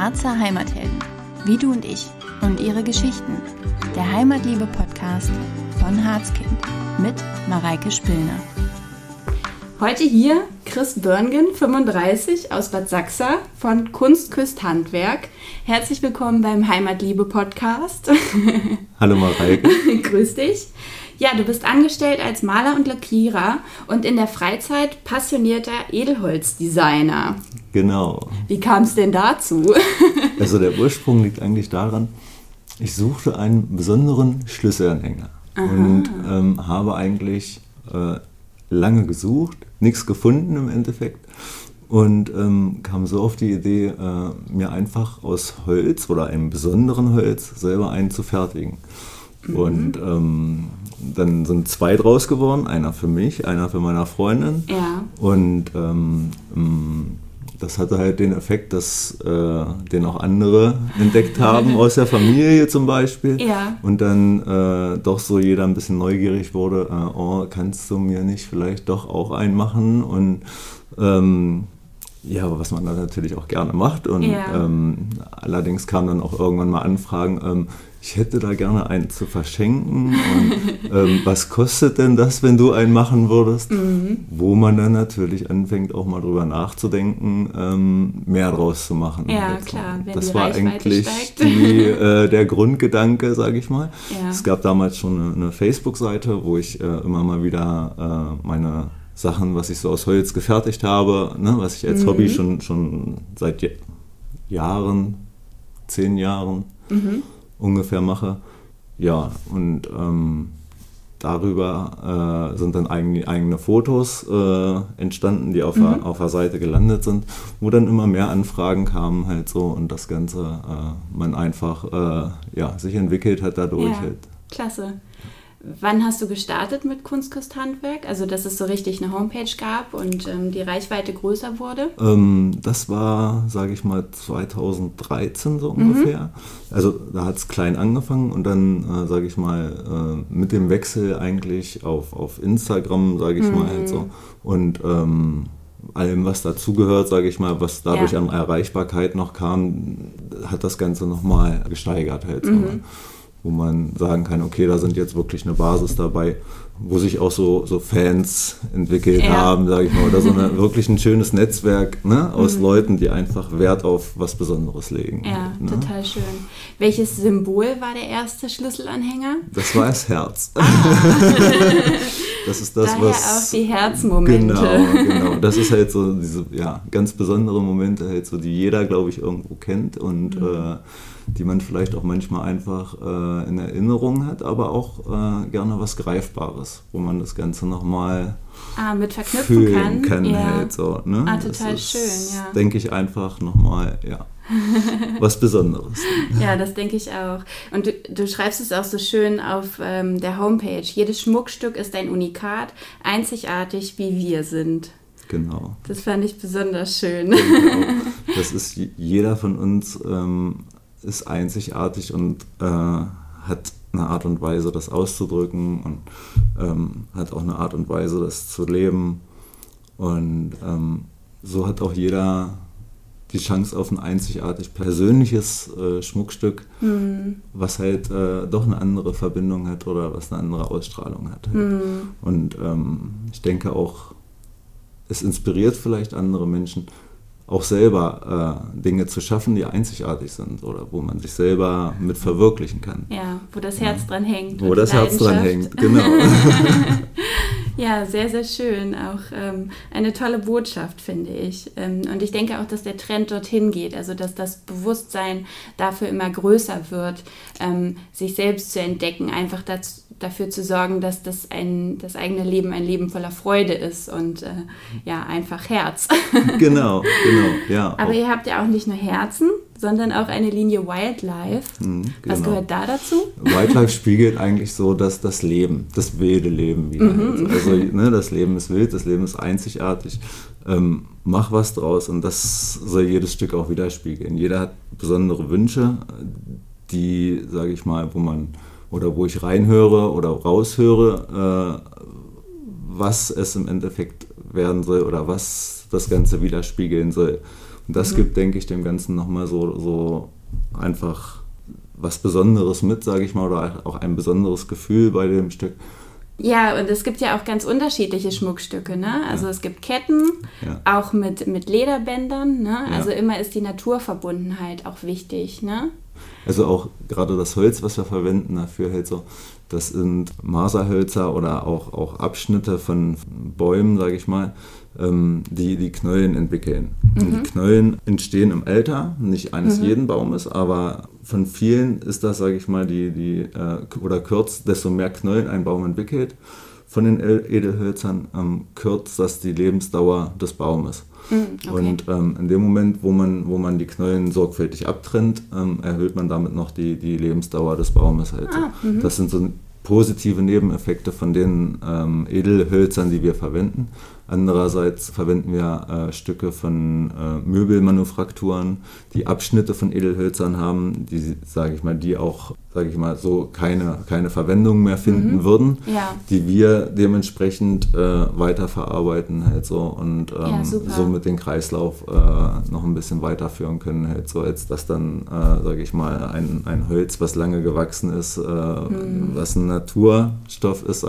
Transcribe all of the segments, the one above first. Harzer Heimathelden, wie du und ich und ihre Geschichten. Der Heimatliebe-Podcast von Harzkind mit Mareike Spillner. Heute hier Chris Börngen, 35, aus Bad Sachsa von Kunst küsst Handwerk. Herzlich willkommen beim Heimatliebe-Podcast. Hallo Mareike. Grüß dich. Ja, du bist angestellt als Maler und Lackierer und in der Freizeit passionierter Edelholzdesigner. Genau. Wie kam es denn dazu? Also der Ursprung liegt eigentlich daran, ich suchte einen besonderen Schlüsselanhänger. Aha. Und habe eigentlich lange gesucht, nichts gefunden im Endeffekt und kam so auf die Idee, mir einfach aus Holz oder einem besonderen Holz selber einen zu fertigen. Mhm. Und dann sind 2 draus geworden, einer für mich, einer für meine Freundin. Ja. Und das hatte halt den Effekt, dass den auch andere entdeckt haben, aus der Familie zum Beispiel. Ja. Und dann doch so jeder ein bisschen neugierig wurde, oh, kannst du mir nicht vielleicht doch auch einen machen? Und ja, was man dann natürlich auch gerne macht. Und ja. Allerdings kamen dann auch irgendwann mal Anfragen, ich hätte da gerne einen zu verschenken. Und, was kostet denn das, wenn du einen machen würdest? Mhm. Wo man dann natürlich anfängt, auch mal drüber nachzudenken, mehr draus zu machen. Ja, klar. Wenn das war Reichweite eigentlich der Grundgedanke, sage ich mal. Ja. Es gab damals schon eine Facebook-Seite, wo ich immer mal wieder meine Sachen, was ich so aus Holz gefertigt habe, ne, was ich als Hobby schon seit Jahren, 10 Jahren, ungefähr mache. Ja, und darüber sind dann eigene Fotos entstanden, die auf der Seite gelandet sind, wo dann immer mehr Anfragen kamen halt so und das Ganze man einfach sich entwickelt hat dadurch. Ja, halt. Klasse. Wann hast du gestartet mit Kunst küsst Handwerk? Also, dass es so richtig eine Homepage gab und die Reichweite größer wurde? Das war, sage ich mal, 2013 so ungefähr. Also, da hat es klein angefangen und dann, sage ich mal, mit dem Wechsel eigentlich auf Instagram, sage ich mal, halt so. Und allem, was dazugehört, sage ich mal, was dadurch an Erreichbarkeit noch kam, hat das Ganze nochmal gesteigert halt so. Wo man sagen kann, okay, da sind jetzt wirklich eine Basis dabei, wo sich auch so Fans entwickelt haben, sage ich mal, oder so wirklich ein schönes Netzwerk, ne, aus Leuten, die einfach Wert auf was Besonderes legen. Ja, ne? Total schön. Welches Symbol war der erste Schlüsselanhänger? Das war das Herz. Ah. Das ist das, daher was auch die Herzmomente. Genau. Das ist halt so diese ganz besondere Momente, halt so, die jeder, glaube ich, irgendwo kennt und die man vielleicht auch manchmal einfach in Erinnerung hat, aber auch gerne was Greifbares, wo man das Ganze nochmal mit verknüpfen kann halt so, ne? Total das ist, schön, ja. Denke ich einfach nochmal, was Besonderes. Ja, das denke ich auch. Und du schreibst es auch so schön auf der Homepage. Jedes Schmuckstück ist ein Unikat, einzigartig wie wir sind. Genau. Das fand ich besonders schön. Genau. Das ist jeder von uns ist einzigartig und hat eine Art und Weise, das auszudrücken und hat auch eine Art und Weise, das zu leben. Und so hat auch jeder die Chance auf ein einzigartig persönliches Schmuckstück, was halt doch eine andere Verbindung hat oder was eine andere Ausstrahlung hat. Halt. Und ich denke auch, es inspiriert vielleicht andere Menschen, auch selber Dinge zu schaffen, die einzigartig sind oder wo man sich selber mit verwirklichen kann. Ja, wo das Herz dran hängt. Wo das Herz dran hängt, genau. Ja, sehr, sehr schön. Auch eine tolle Botschaft, finde ich. Und ich denke auch, dass der Trend dorthin geht, also dass das Bewusstsein dafür immer größer wird, sich selbst zu entdecken, einfach dafür zu sorgen, dass das eigene Leben ein Leben voller Freude ist und einfach Herz. Genau, ja. Aber ihr habt ja auch nicht nur Herzen, sondern auch eine Linie Wildlife. Genau. Was gehört da dazu? Wildlife spiegelt eigentlich so, dass das Leben, das wilde Leben wieder. Also ne, das Leben ist wild, das Leben ist einzigartig. Mach was draus und das soll jedes Stück auch widerspiegeln. Jeder hat besondere Wünsche, die, sage ich mal, wo ich reinhöre oder raushöre, was es im Endeffekt werden soll oder was das Ganze widerspiegeln soll. Und das gibt, denke ich, dem Ganzen nochmal so einfach was Besonderes mit, sage ich mal, oder auch ein besonderes Gefühl bei dem Stück. Ja, und es gibt ja auch ganz unterschiedliche Schmuckstücke, ne? Also es gibt Ketten, auch mit Lederbändern, ne? Also immer ist die Naturverbundenheit auch wichtig, ne? Also auch gerade das Holz, was wir verwenden dafür halt so, das sind Maserhölzer oder auch Abschnitte von Bäumen, sage ich mal, die Knollen entwickeln. Und die Knollen entstehen im Alter, nicht eines jeden Baumes, aber von vielen ist das, sage ich mal, kürzt, desto mehr Knollen ein Baum entwickelt von den Edelhölzern, kürzt das die Lebensdauer des Baumes. Okay. Und in dem Moment, wo man die Knollen sorgfältig abtrennt, erhöht man damit noch die Lebensdauer des Baumes halt. Das sind so positive Nebeneffekte von den Edelhölzern, die wir verwenden. Andererseits verwenden wir Stücke von Möbelmanufakturen, die Abschnitte von Edelhölzern haben, die so keine Verwendung mehr finden würden, die wir dementsprechend weiterverarbeiten halt so und somit den Kreislauf noch ein bisschen weiterführen können halt so, als dass dann, ein Holz, was lange gewachsen ist, was ein Naturstoff ist,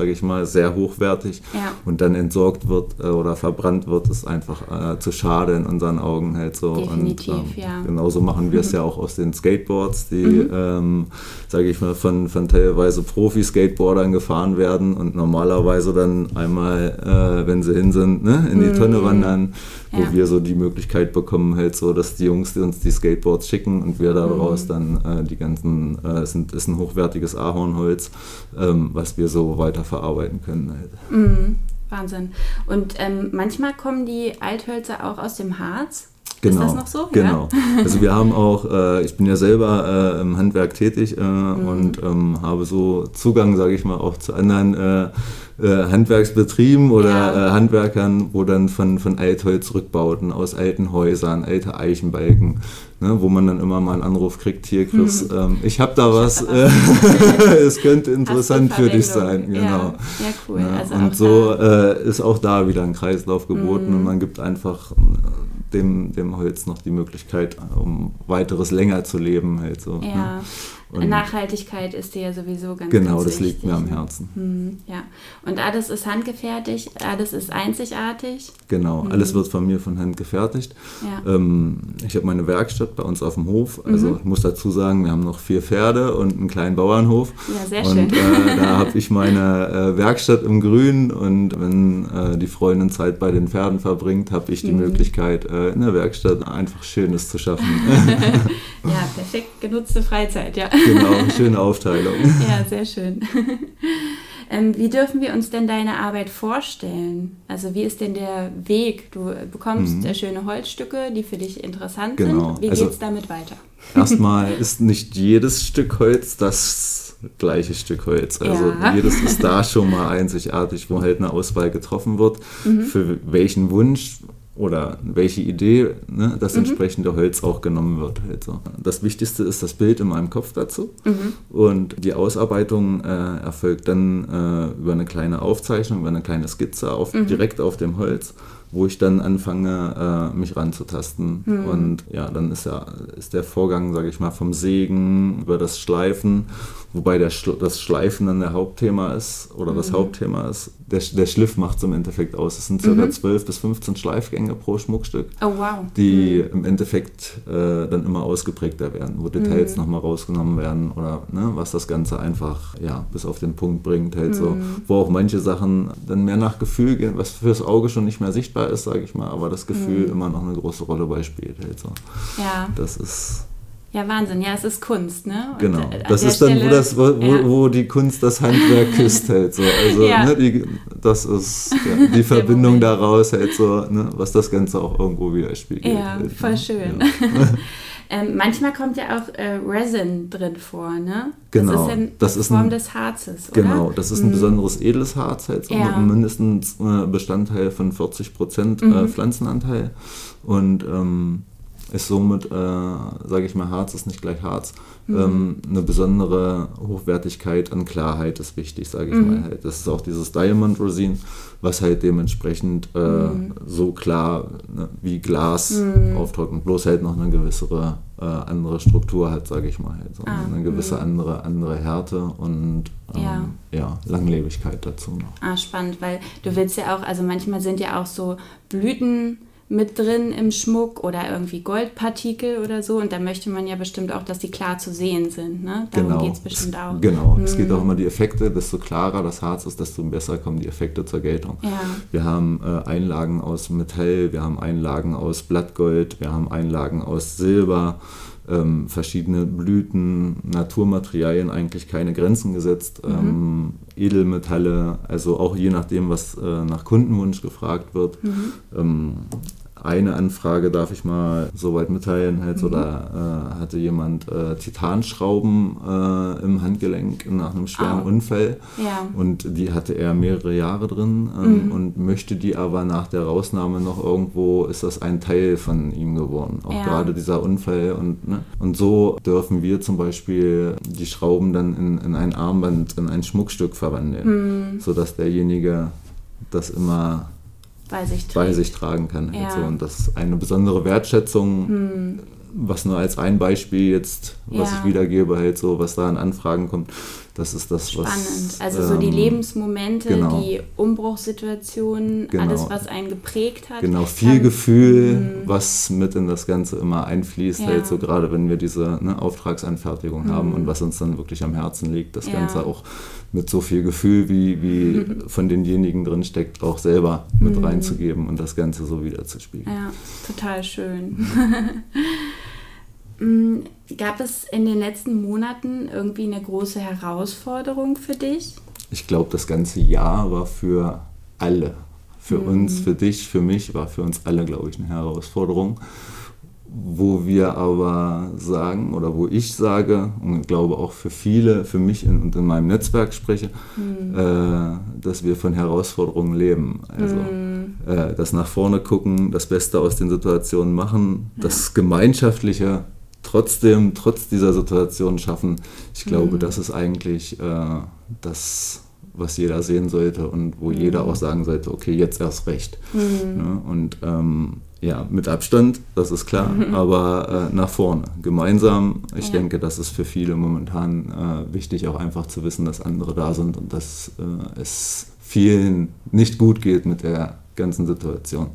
sehr hochwertig und dann entsorgt wird oder verbrannt wird, ist einfach zu schade in unseren Augen halt so. Definitiv, und genauso machen wir es ja auch aus den Skateboards, die von teilweise Profi-Skateboardern gefahren werden und normalerweise dann einmal, wenn sie hin sind, ne, in die Tonne wandern, wo wir so die Möglichkeit bekommen halt so, dass die Jungs uns die Skateboards schicken und wir daraus dann die ganzen, ist ein hochwertiges Ahornholz, was wir so weiter verarbeiten können halt. Wahnsinn. Und manchmal kommen die Althölzer auch aus dem Harz. Genau, ist das noch so? Genau. Ja? Also wir haben auch, ich bin ja selber im Handwerk tätig und habe so Zugang, auch zu anderen Handwerksbetrieben oder Handwerkern, wo dann von Altholzrückbauten aus alten Häusern, alte Eichenbalken, ne, wo man dann immer mal einen Anruf kriegt, hier Chris, ich habe da was, es könnte interessant für dich sein. Genau. Ja, cool. Ja, also und so ist auch da wieder ein Kreislauf geboten und man gibt einfach dem Holz noch die Möglichkeit, um weiteres länger zu leben. Halt so, ne? Und Nachhaltigkeit ist dir ja sowieso ganz wichtig. Genau, das liegt mir am Herzen. Und alles ist handgefertigt, alles ist einzigartig. Genau, alles wird von mir von Hand gefertigt. Ja. Ich habe meine Werkstatt bei uns auf dem Hof. Also ich muss dazu sagen, wir haben noch 4 Pferde und einen kleinen Bauernhof. Ja, sehr schön. Und da habe ich meine Werkstatt im Grün. Und wenn die Freundin Zeit bei den Pferden verbringt, habe ich die Möglichkeit, in der Werkstatt einfach Schönes zu schaffen. Ja, perfekt genutzte Freizeit, ja. Genau, schöne Aufteilung. Ja, sehr schön. Wie dürfen wir uns denn deine Arbeit vorstellen? Also wie ist denn der Weg? Du bekommst schöne Holzstücke, die für dich interessant sind. Wie geht's damit weiter? Erstmal ist nicht jedes Stück Holz das gleiche Stück Holz. Also jedes ist da schon mal einzigartig, wo halt eine Auswahl getroffen wird. Für welchen Wunsch oder welche Idee, ne, das entsprechende Holz auch genommen wird. Halt so. Das Wichtigste ist das Bild in meinem Kopf dazu. Und die Ausarbeitung erfolgt dann über eine kleine Aufzeichnung, über eine kleine Skizze direkt auf dem Holz, wo ich dann anfange, mich ranzutasten. Und ja, dann ist der Vorgang, vom Sägen über das Schleifen, wobei das Schleifen dann der Hauptthema ist, oder das Hauptthema ist, der Schliff macht es im Endeffekt aus. Es sind ca. 12 bis 15 Schleifgänge pro Schmuckstück, die im Endeffekt dann immer ausgeprägter werden, wo Details nochmal rausgenommen werden oder ne, was das Ganze einfach bis auf den Punkt bringt, halt so, wo auch manche Sachen dann mehr nach Gefühl gehen, was fürs Auge schon nicht mehr sichtbar ist, aber das Gefühl immer noch eine große Rolle spielt. Also. Ja. Das ist... Ja, Wahnsinn. Ja, es ist Kunst, ne? Und genau. Das ist dann, wo die Kunst das Handwerk küsst, halt so. Also, ne, das ist die Verbindung daraus, halt so, ne, was das Ganze auch irgendwo widerspiegelt. Ja, halt, voll schön. Ja. Manchmal kommt ja auch Resin drin vor, ne? Genau. Das ist in Form des Harzes, oder? Genau, das ist ein besonderes edles Harz, halt so, mit mindestens Bestandteil von 40% Pflanzenanteil. Und ist somit, sage ich mal, Harz ist nicht gleich Harz, eine besondere Hochwertigkeit an Klarheit ist wichtig, sage ich mal. Halt. Das ist auch dieses Diamond Rosin, was halt dementsprechend so klar, ne, wie Glas auftrocknet, bloß halt noch eine gewissere andere Struktur hat, sage ich mal. Halt. So eine gewisse andere Härte und Langlebigkeit dazu noch. Ah, spannend, weil du willst ja auch, also manchmal sind ja auch so Blüten mit drin im Schmuck oder irgendwie Goldpartikel oder so. Und da möchte man ja bestimmt auch, dass die klar zu sehen sind. Ne? Darum geht es bestimmt auch. Genau, es geht auch immer die Effekte. Desto klarer das Harz ist, desto besser kommen die Effekte zur Geltung. Ja. Wir haben Einlagen aus Metall, wir haben Einlagen aus Blattgold, wir haben Einlagen aus Silber, verschiedene Blüten, Naturmaterialien, eigentlich keine Grenzen gesetzt, Edelmetalle, also auch je nachdem, was nach Kundenwunsch gefragt wird. Eine Anfrage darf ich mal soweit mitteilen, halt, oder hatte jemand Titanschrauben im Handgelenk nach einem schweren Unfall und die hatte er mehrere Jahre drin und möchte die aber nach der Rausnahme noch irgendwo, ist das ein Teil von ihm geworden, auch gerade dieser Unfall und, ne? Und so dürfen wir zum Beispiel die Schrauben dann in ein Armband, in ein Schmuckstück verwandeln, sodass derjenige das immer bei sich tragen kann. Halt so. Und das ist eine besondere Wertschätzung, was nur als ein Beispiel jetzt, was ich wiedergebe, halt so, was da an Anfragen kommt, das ist das, was... Spannend, also so die Lebensmomente, die Umbruchssituationen, alles, was einen geprägt hat. Genau, viel Gefühl, was mit in das Ganze immer einfließt, halt so, gerade wenn wir diese Auftragsanfertigung haben und was uns dann wirklich am Herzen liegt, das Ganze auch mit so viel Gefühl, wie von denjenigen drin steckt, auch selber mit reinzugeben und das Ganze so wiederzuspiegeln. Ja, total schön. Gab es in den letzten Monaten irgendwie eine große Herausforderung für dich? Ich glaube, das ganze Jahr war für alle, für uns, für dich, für mich, war für uns alle, glaube ich, eine Herausforderung. Wo wir aber sagen, oder wo ich sage, und glaube auch für viele, für mich und in meinem Netzwerk spreche, dass wir von Herausforderungen leben. Also das nach vorne gucken, das Beste aus den Situationen machen, das Gemeinschaftliche trotzdem, trotz dieser Situation schaffen. Ich glaube, das ist eigentlich das, was jeder sehen sollte und wo jeder auch sagen sollte, okay, jetzt erst recht. Ne? Und mit Abstand, das ist klar, aber nach vorne, gemeinsam. Ich denke, das ist für viele momentan wichtig, auch einfach zu wissen, dass andere da sind und dass es vielen nicht gut geht mit der ganzen Situation.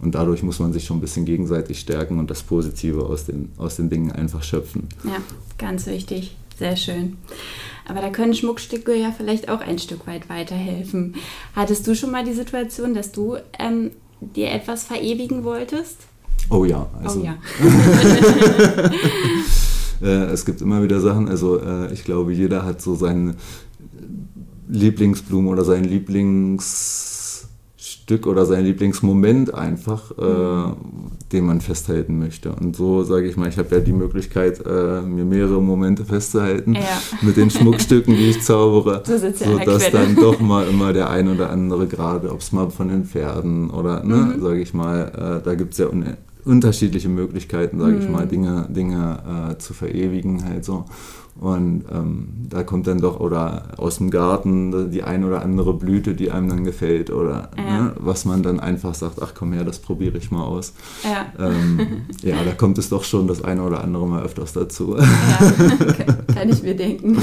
Und dadurch muss man sich schon ein bisschen gegenseitig stärken und das Positive aus den Dingen einfach schöpfen. Ja, ganz wichtig. Sehr schön. Aber da können Schmuckstücke ja vielleicht auch ein Stück weit weiterhelfen. Hattest du schon mal die Situation, dass du dir etwas verewigen wolltest? Oh ja. Also es gibt immer wieder Sachen, also ich glaube, jeder hat so seine Lieblingsblume oder sein Lieblingsstück oder sein Lieblingsmoment einfach, den man festhalten möchte. Und so sage ich mal, ich habe ja die Möglichkeit, mir mehrere Momente festzuhalten mit den Schmuckstücken, die ich zaubere, sodass dann doch mal immer der ein oder andere gerade, ob es mal von den Pferden oder, sage ich mal, da gibt es ja unterschiedliche Möglichkeiten, sage ich mal, Dinge zu verewigen halt so. Und da kommt dann doch, oder aus dem Garten, die ein oder andere Blüte, die einem dann gefällt oder was man dann einfach sagt, ach komm her, das probiere ich mal aus. Ja. Da kommt es doch schon das eine oder andere mal öfters dazu. Ja, kann ich mir denken.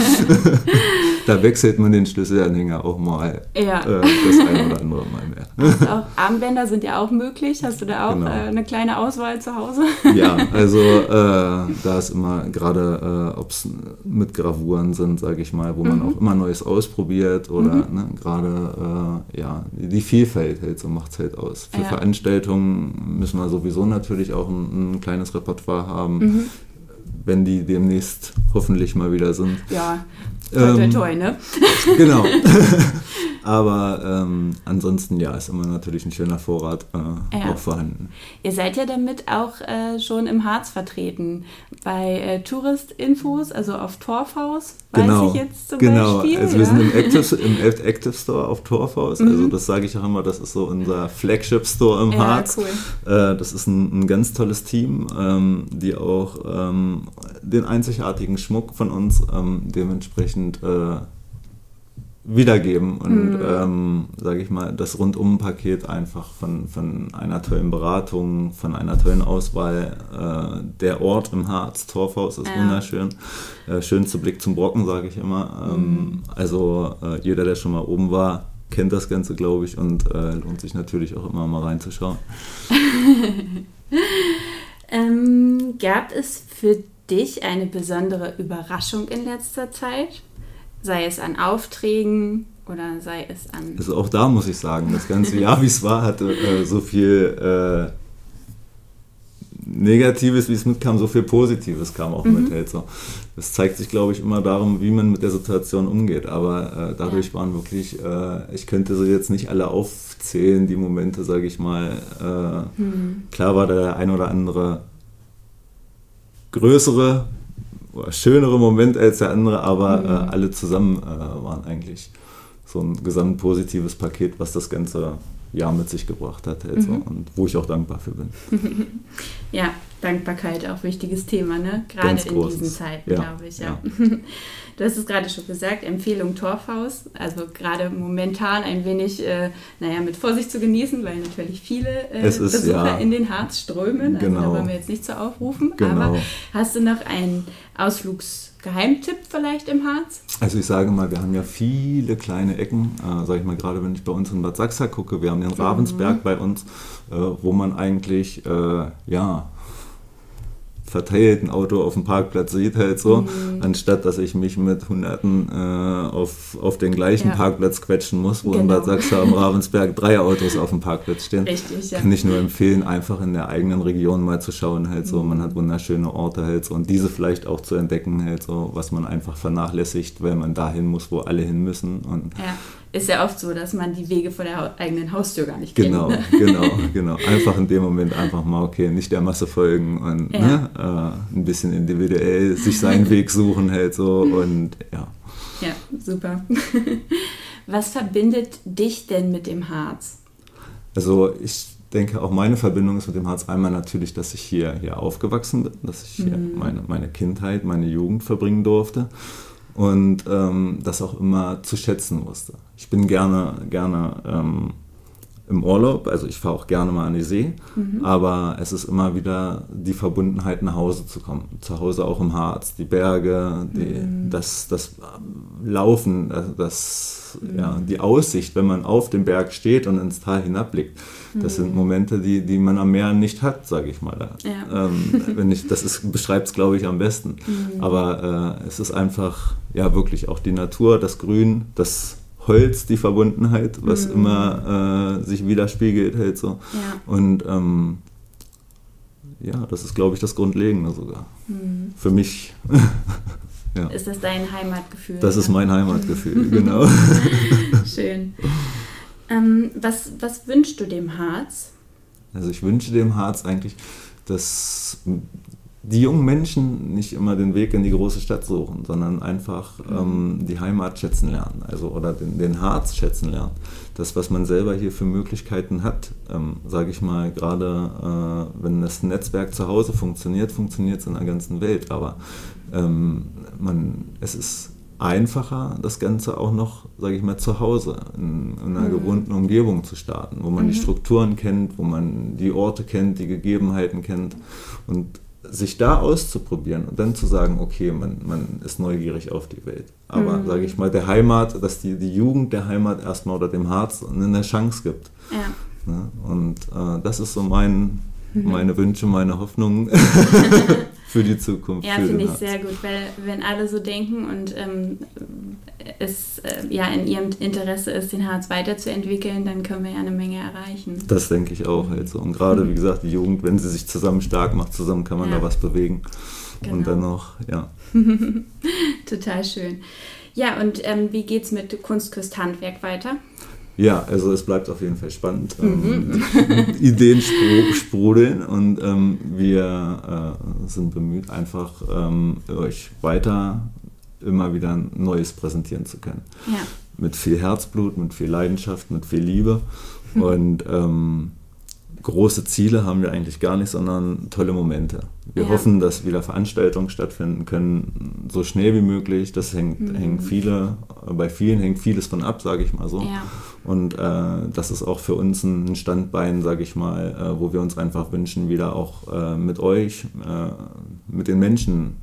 Da wechselt man den Schlüsselanhänger auch mal das eine oder andere Mal mehr. Also auch Armbänder sind ja auch möglich. Hast du da auch eine kleine Auswahl zu Hause? Ja, also da ist immer gerade, ob es mit Gravuren sind, sage ich mal, wo man auch immer Neues ausprobiert oder gerade die Vielfalt halt so macht es halt aus. Für Veranstaltungen müssen wir sowieso natürlich auch ein kleines Repertoire haben, wenn die demnächst hoffentlich mal wieder sind. Ja, toi, toi, toi, ne? Genau. Aber ansonsten, ja, ist immer natürlich ein schöner Vorrat auch vorhanden. Ihr seid ja damit auch schon im Harz vertreten. Bei Tourist-Infos, also auf Torfhaus, weiß ich jetzt zum Beispiel. Also wir sind im Active Store auf Torfhaus. Mhm. Also das sage ich auch immer, das ist so unser Flagship-Store im Harz. Cool. Das ist ein ganz tolles Team, die auch den einzigartigen Schmuck von uns dementsprechend wiedergeben und sage ich mal, das Rundum-Paket einfach von einer tollen Beratung, von einer tollen Auswahl. Der Ort im Harz, Torfhaus, ist wunderschön. Schönster Blick zum Brocken, sage ich immer. Also jeder, der schon mal oben war, kennt das Ganze, glaube ich, und lohnt sich natürlich auch immer mal reinzuschauen. Gab es für dich eine besondere Überraschung in letzter Zeit? Sei es an Aufträgen oder sei es an... Also auch da muss ich sagen, das ganze Jahr, wie es war, hatte so viel Negatives, wie es mitkam, so viel Positives kam auch mit. Also, das zeigt sich, glaube ich, immer darum, wie man mit der Situation umgeht. Aber dadurch waren wirklich, ich könnte sie jetzt nicht alle aufzählen, die Momente, sage ich mal. Klar war der ein oder andere größere, schönere Moment als der andere, aber alle zusammen waren eigentlich so ein gesamt positives Paket, was das ganze Jahr mit sich gebracht hat, also, und wo ich auch dankbar für bin. Ja, Dankbarkeit, auch wichtiges Thema, ne? Gerade in diesen Zeiten, glaube ich. Ja. Ja. Du hast es gerade schon gesagt, Empfehlung Torfhaus, also gerade momentan ein wenig, mit Vorsicht zu genießen, weil natürlich viele Besucher in den Harz strömen, also da wollen wir jetzt nicht so aufrufen, aber hast du noch einen Ausflugsgeheimtipp vielleicht im Harz? Also ich sage mal, wir haben ja viele kleine Ecken, sage ich mal, gerade wenn ich bei uns in Bad Sachsa gucke, wir haben den Ravensberg bei uns, wo man eigentlich, verteilt ein Auto auf dem Parkplatz sieht, halt so, anstatt dass ich mich mit Hunderten auf den gleichen Parkplatz quetschen muss, wo in Bad Sachsa am Ravensberg 3 Autos auf dem Parkplatz stehen. Richtig, ja. Kann ich nur empfehlen, einfach in der eigenen Region mal zu schauen, halt so, man hat wunderschöne Orte, halt so, und diese vielleicht auch zu entdecken, halt so, was man einfach vernachlässigt, weil man dahin muss, wo alle hin müssen. Und ist ja oft so, dass man die Wege vor der eigenen Haustür gar nicht kennt. Genau. Einfach in dem Moment einfach mal, nicht der Masse folgen und ein bisschen individuell sich seinen Weg suchen halt so und ja. Ja, super. Was verbindet dich denn mit dem Harz? Also ich denke, auch meine Verbindung ist mit dem Harz einmal natürlich, dass ich hier aufgewachsen bin, dass ich hier meine Kindheit, meine Jugend verbringen durfte. Und das auch immer zu schätzen wusste. Ich bin gerne im Urlaub, also ich fahre auch gerne mal an die See, aber es ist immer wieder die Verbundenheit, nach Hause zu kommen. Zu Hause auch im Harz, die Berge, das Laufen, die Aussicht, wenn man auf dem Berg steht und ins Tal hinabblickt. Das sind Momente, die man am Meer nicht hat, sage ich mal. Ja. Das beschreibt es, glaube ich, am besten. Aber es ist einfach, wirklich auch die Natur, das Grün, das Holz, die Verbundenheit, was immer sich widerspiegelt, halt so. Ja. Und das ist, glaube ich, das Grundlegende sogar. Für mich. Ja. Ist das dein Heimatgefühl? Das ist mein Heimatgefühl, genau. Schön. Was wünschst du dem Harz? Also ich wünsche dem Harz eigentlich, dass die jungen Menschen nicht immer den Weg in die große Stadt suchen, sondern einfach die Heimat schätzen lernen, also oder den Harz schätzen lernen. Das, was man selber hier für Möglichkeiten hat, sage ich mal, gerade wenn das Netzwerk zu Hause funktioniert, funktioniert es in der ganzen Welt. Aber es ist einfacher, das Ganze auch noch, sage ich mal, zu Hause in einer gewohnten Umgebung zu starten, wo man die Strukturen kennt, wo man die Orte kennt, die Gegebenheiten kennt und sich da auszuprobieren und dann zu sagen, man ist neugierig auf die Welt. Aber, sage ich mal, der Heimat, dass die Jugend der Heimat erstmal oder dem Harz eine Chance gibt. Ja. Ja, und das ist so meine Wünsche, meine Hoffnung für die Zukunft. Ja, finde ich sehr gut, weil wenn alle so denken und es in ihrem Interesse ist, den Harz weiterzuentwickeln, dann können wir ja eine Menge erreichen. Das denke ich auch. Also. Und gerade, wie gesagt, die Jugend, wenn sie sich zusammen stark macht, zusammen kann man da was bewegen. Genau. Und dann noch, Total schön. Ja, und wie geht's mit Kunst küsst Handwerk weiter? Ja, also es bleibt auf jeden Fall spannend. Ideen sprudeln und wir sind bemüht, einfach euch weiter immer wieder Neues präsentieren zu können. Ja. Mit viel Herzblut, mit viel Leidenschaft, mit viel Liebe. Und große Ziele haben wir eigentlich gar nicht, sondern tolle Momente. Wir hoffen, dass wieder Veranstaltungen stattfinden können, so schnell wie möglich. Das bei vielen hängt vieles von ab, sage ich mal so. Ja. Und das ist auch für uns ein Standbein, sage ich mal, wo wir uns einfach wünschen, wieder auch mit euch, mit den Menschen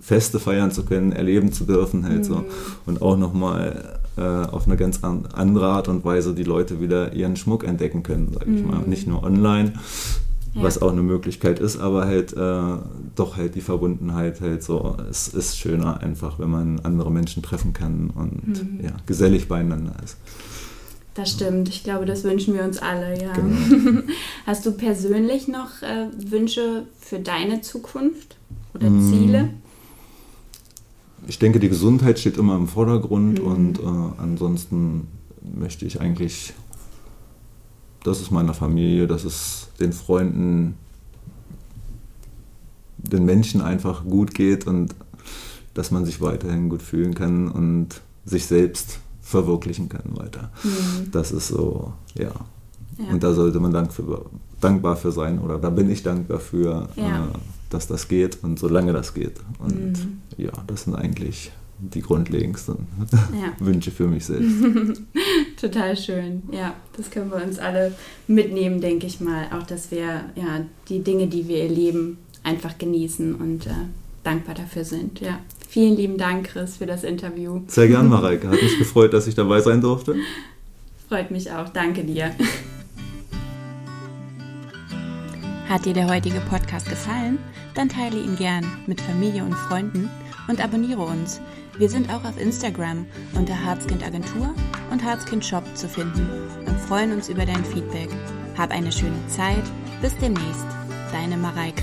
Feste feiern zu können, erleben zu dürfen halt so. Und auch nochmal auf eine ganz andere Art und Weise die Leute wieder ihren Schmuck entdecken können, sage ich mal. Nicht nur online, was auch eine Möglichkeit ist, aber halt doch halt die Verbundenheit halt so. Es ist schöner einfach, wenn man andere Menschen treffen kann und gesellig beieinander ist. Das stimmt. Ich glaube, das wünschen wir uns alle, ja. Genau. Hast du persönlich noch Wünsche für deine Zukunft? Oder Ziele? Ich denke, die Gesundheit steht immer im Vordergrund und ansonsten möchte ich eigentlich, dass es meiner Familie, dass es den Freunden, den Menschen einfach gut geht und dass man sich weiterhin gut fühlen kann und sich selbst verwirklichen kann weiter. Das ist so, ja. Und da sollte man dankbar für sein oder da bin ich dankbar für. Ja. Dass das geht und solange das geht. Und ja, das sind eigentlich die grundlegendsten Wünsche für mich selbst. Total schön. Ja, das können wir uns alle mitnehmen, denke ich mal. Auch, dass wir die Dinge, die wir erleben, einfach genießen und dankbar dafür sind. Ja. Vielen lieben Dank, Chris, für das Interview. Sehr gern, Mareike. Hat mich gefreut, dass ich dabei sein durfte. Freut mich auch. Danke dir. Hat dir der heutige Podcast gefallen? Dann teile ihn gern mit Familie und Freunden und abonniere uns. Wir sind auch auf Instagram unter Harzkind Agentur und Harzkind Shop zu finden und freuen uns über dein Feedback. Hab eine schöne Zeit. Bis demnächst. Deine Mareike.